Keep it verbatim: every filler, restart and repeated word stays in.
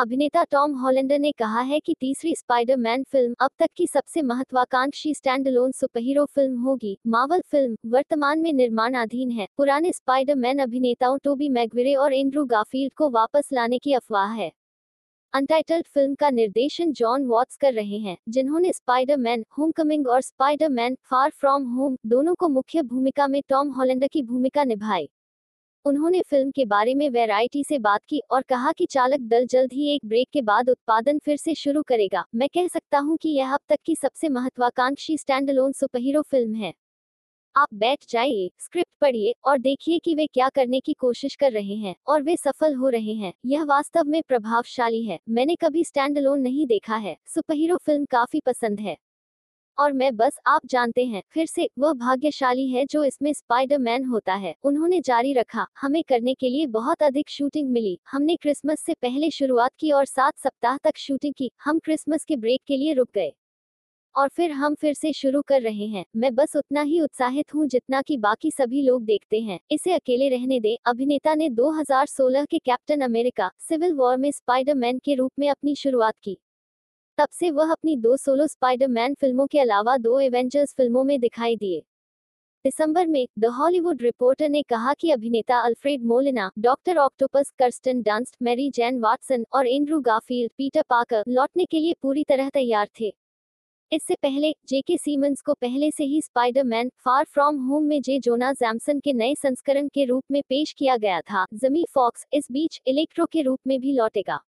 अभिनेता Tom Holland ने कहा है कि तीसरी स्पाइडरमैन फिल्म अब तक की सबसे महत्वाकांक्षी स्टैंडअलोन सुपरहीरो फिल्म होगी। मार्वल फिल्म वर्तमान में निर्माणाधीन है। पुराने स्पाइडरमैन अभिनेताओं टोबी मैगवायर और एंड्रू गारफील्ड को वापस लाने की अफवाह है। अनटाइटल्ड फिल्म का निर्देशन जॉन वॉट्स कर रहे हैं, जिन्होंने स्पाइडरमैन होमकमिंग और स्पाइडरमैन फार फ्रॉम होम दोनों को मुख्य भूमिका में टॉम हॉलैंड की भूमिका निभाई। उन्होंने फिल्म के बारे में वैरायटी से बात की और कहा कि चालक दल जल्द ही एक ब्रेक के बाद उत्पादन फिर से शुरू करेगा। मैं कह सकता हूं कि यह अब तक की सबसे महत्वाकांक्षी स्टैंडअलोन सुपरहीरो फिल्म है। आप बैठ जाइए, स्क्रिप्ट पढ़िए और देखिए कि वे क्या करने की कोशिश कर रहे हैं, और वे सफल हो रहे हैं। यह वास्तव में प्रभावशाली है। मैंने कभी स्टैंडअलोन नहीं देखा है। सुपरहीरो फिल्म काफी पसंद है और मैं बस, आप जानते हैं, फिर से वह भाग्यशाली है जो इसमें स्पाइडरमैन होता है। उन्होंने जारी रखा, हमें करने के लिए बहुत अधिक शूटिंग मिली। हमने क्रिसमस से पहले शुरुआत की और सात सप्ताह तक शूटिंग की। हम क्रिसमस के ब्रेक के लिए रुक गए और फिर हम फिर से शुरू कर रहे हैं। मैं बस उतना ही उत्साहित हूँ जितना कि बाकी सभी लोग देखते हैं। इसे अकेले रहने दे। अभिनेता ने दो हज़ार सोलह के कैप्टन अमेरिका सिविल वॉर में स्पाइडरमैन के रूप में अपनी शुरुआत की। तब से वह अपनी दो सोलो स्पाइडरमैन फिल्मों के अलावा दो एवेंजर्स फिल्मों में दिखाई दिए। दिसंबर में द हॉलीवुड रिपोर्टर ने कहा कि अभिनेता Alfred Molina, doctor Octopus, Kirsten Dunst, Mary Jane Watson और एंड्रू गारफील्ड पीटर पार्कर लौटने के लिए पूरी तरह तैयार थे। इससे पहले जेके सीमन्स को पहले से ही स्पाइडरमैन फार फ्रॉम होम में जे जोना जैमसन के नए संस्करण के रूप में पेश किया गया था। जेमी फॉक्स इस बीच इलेक्ट्रो के रूप में भी लौटेगा।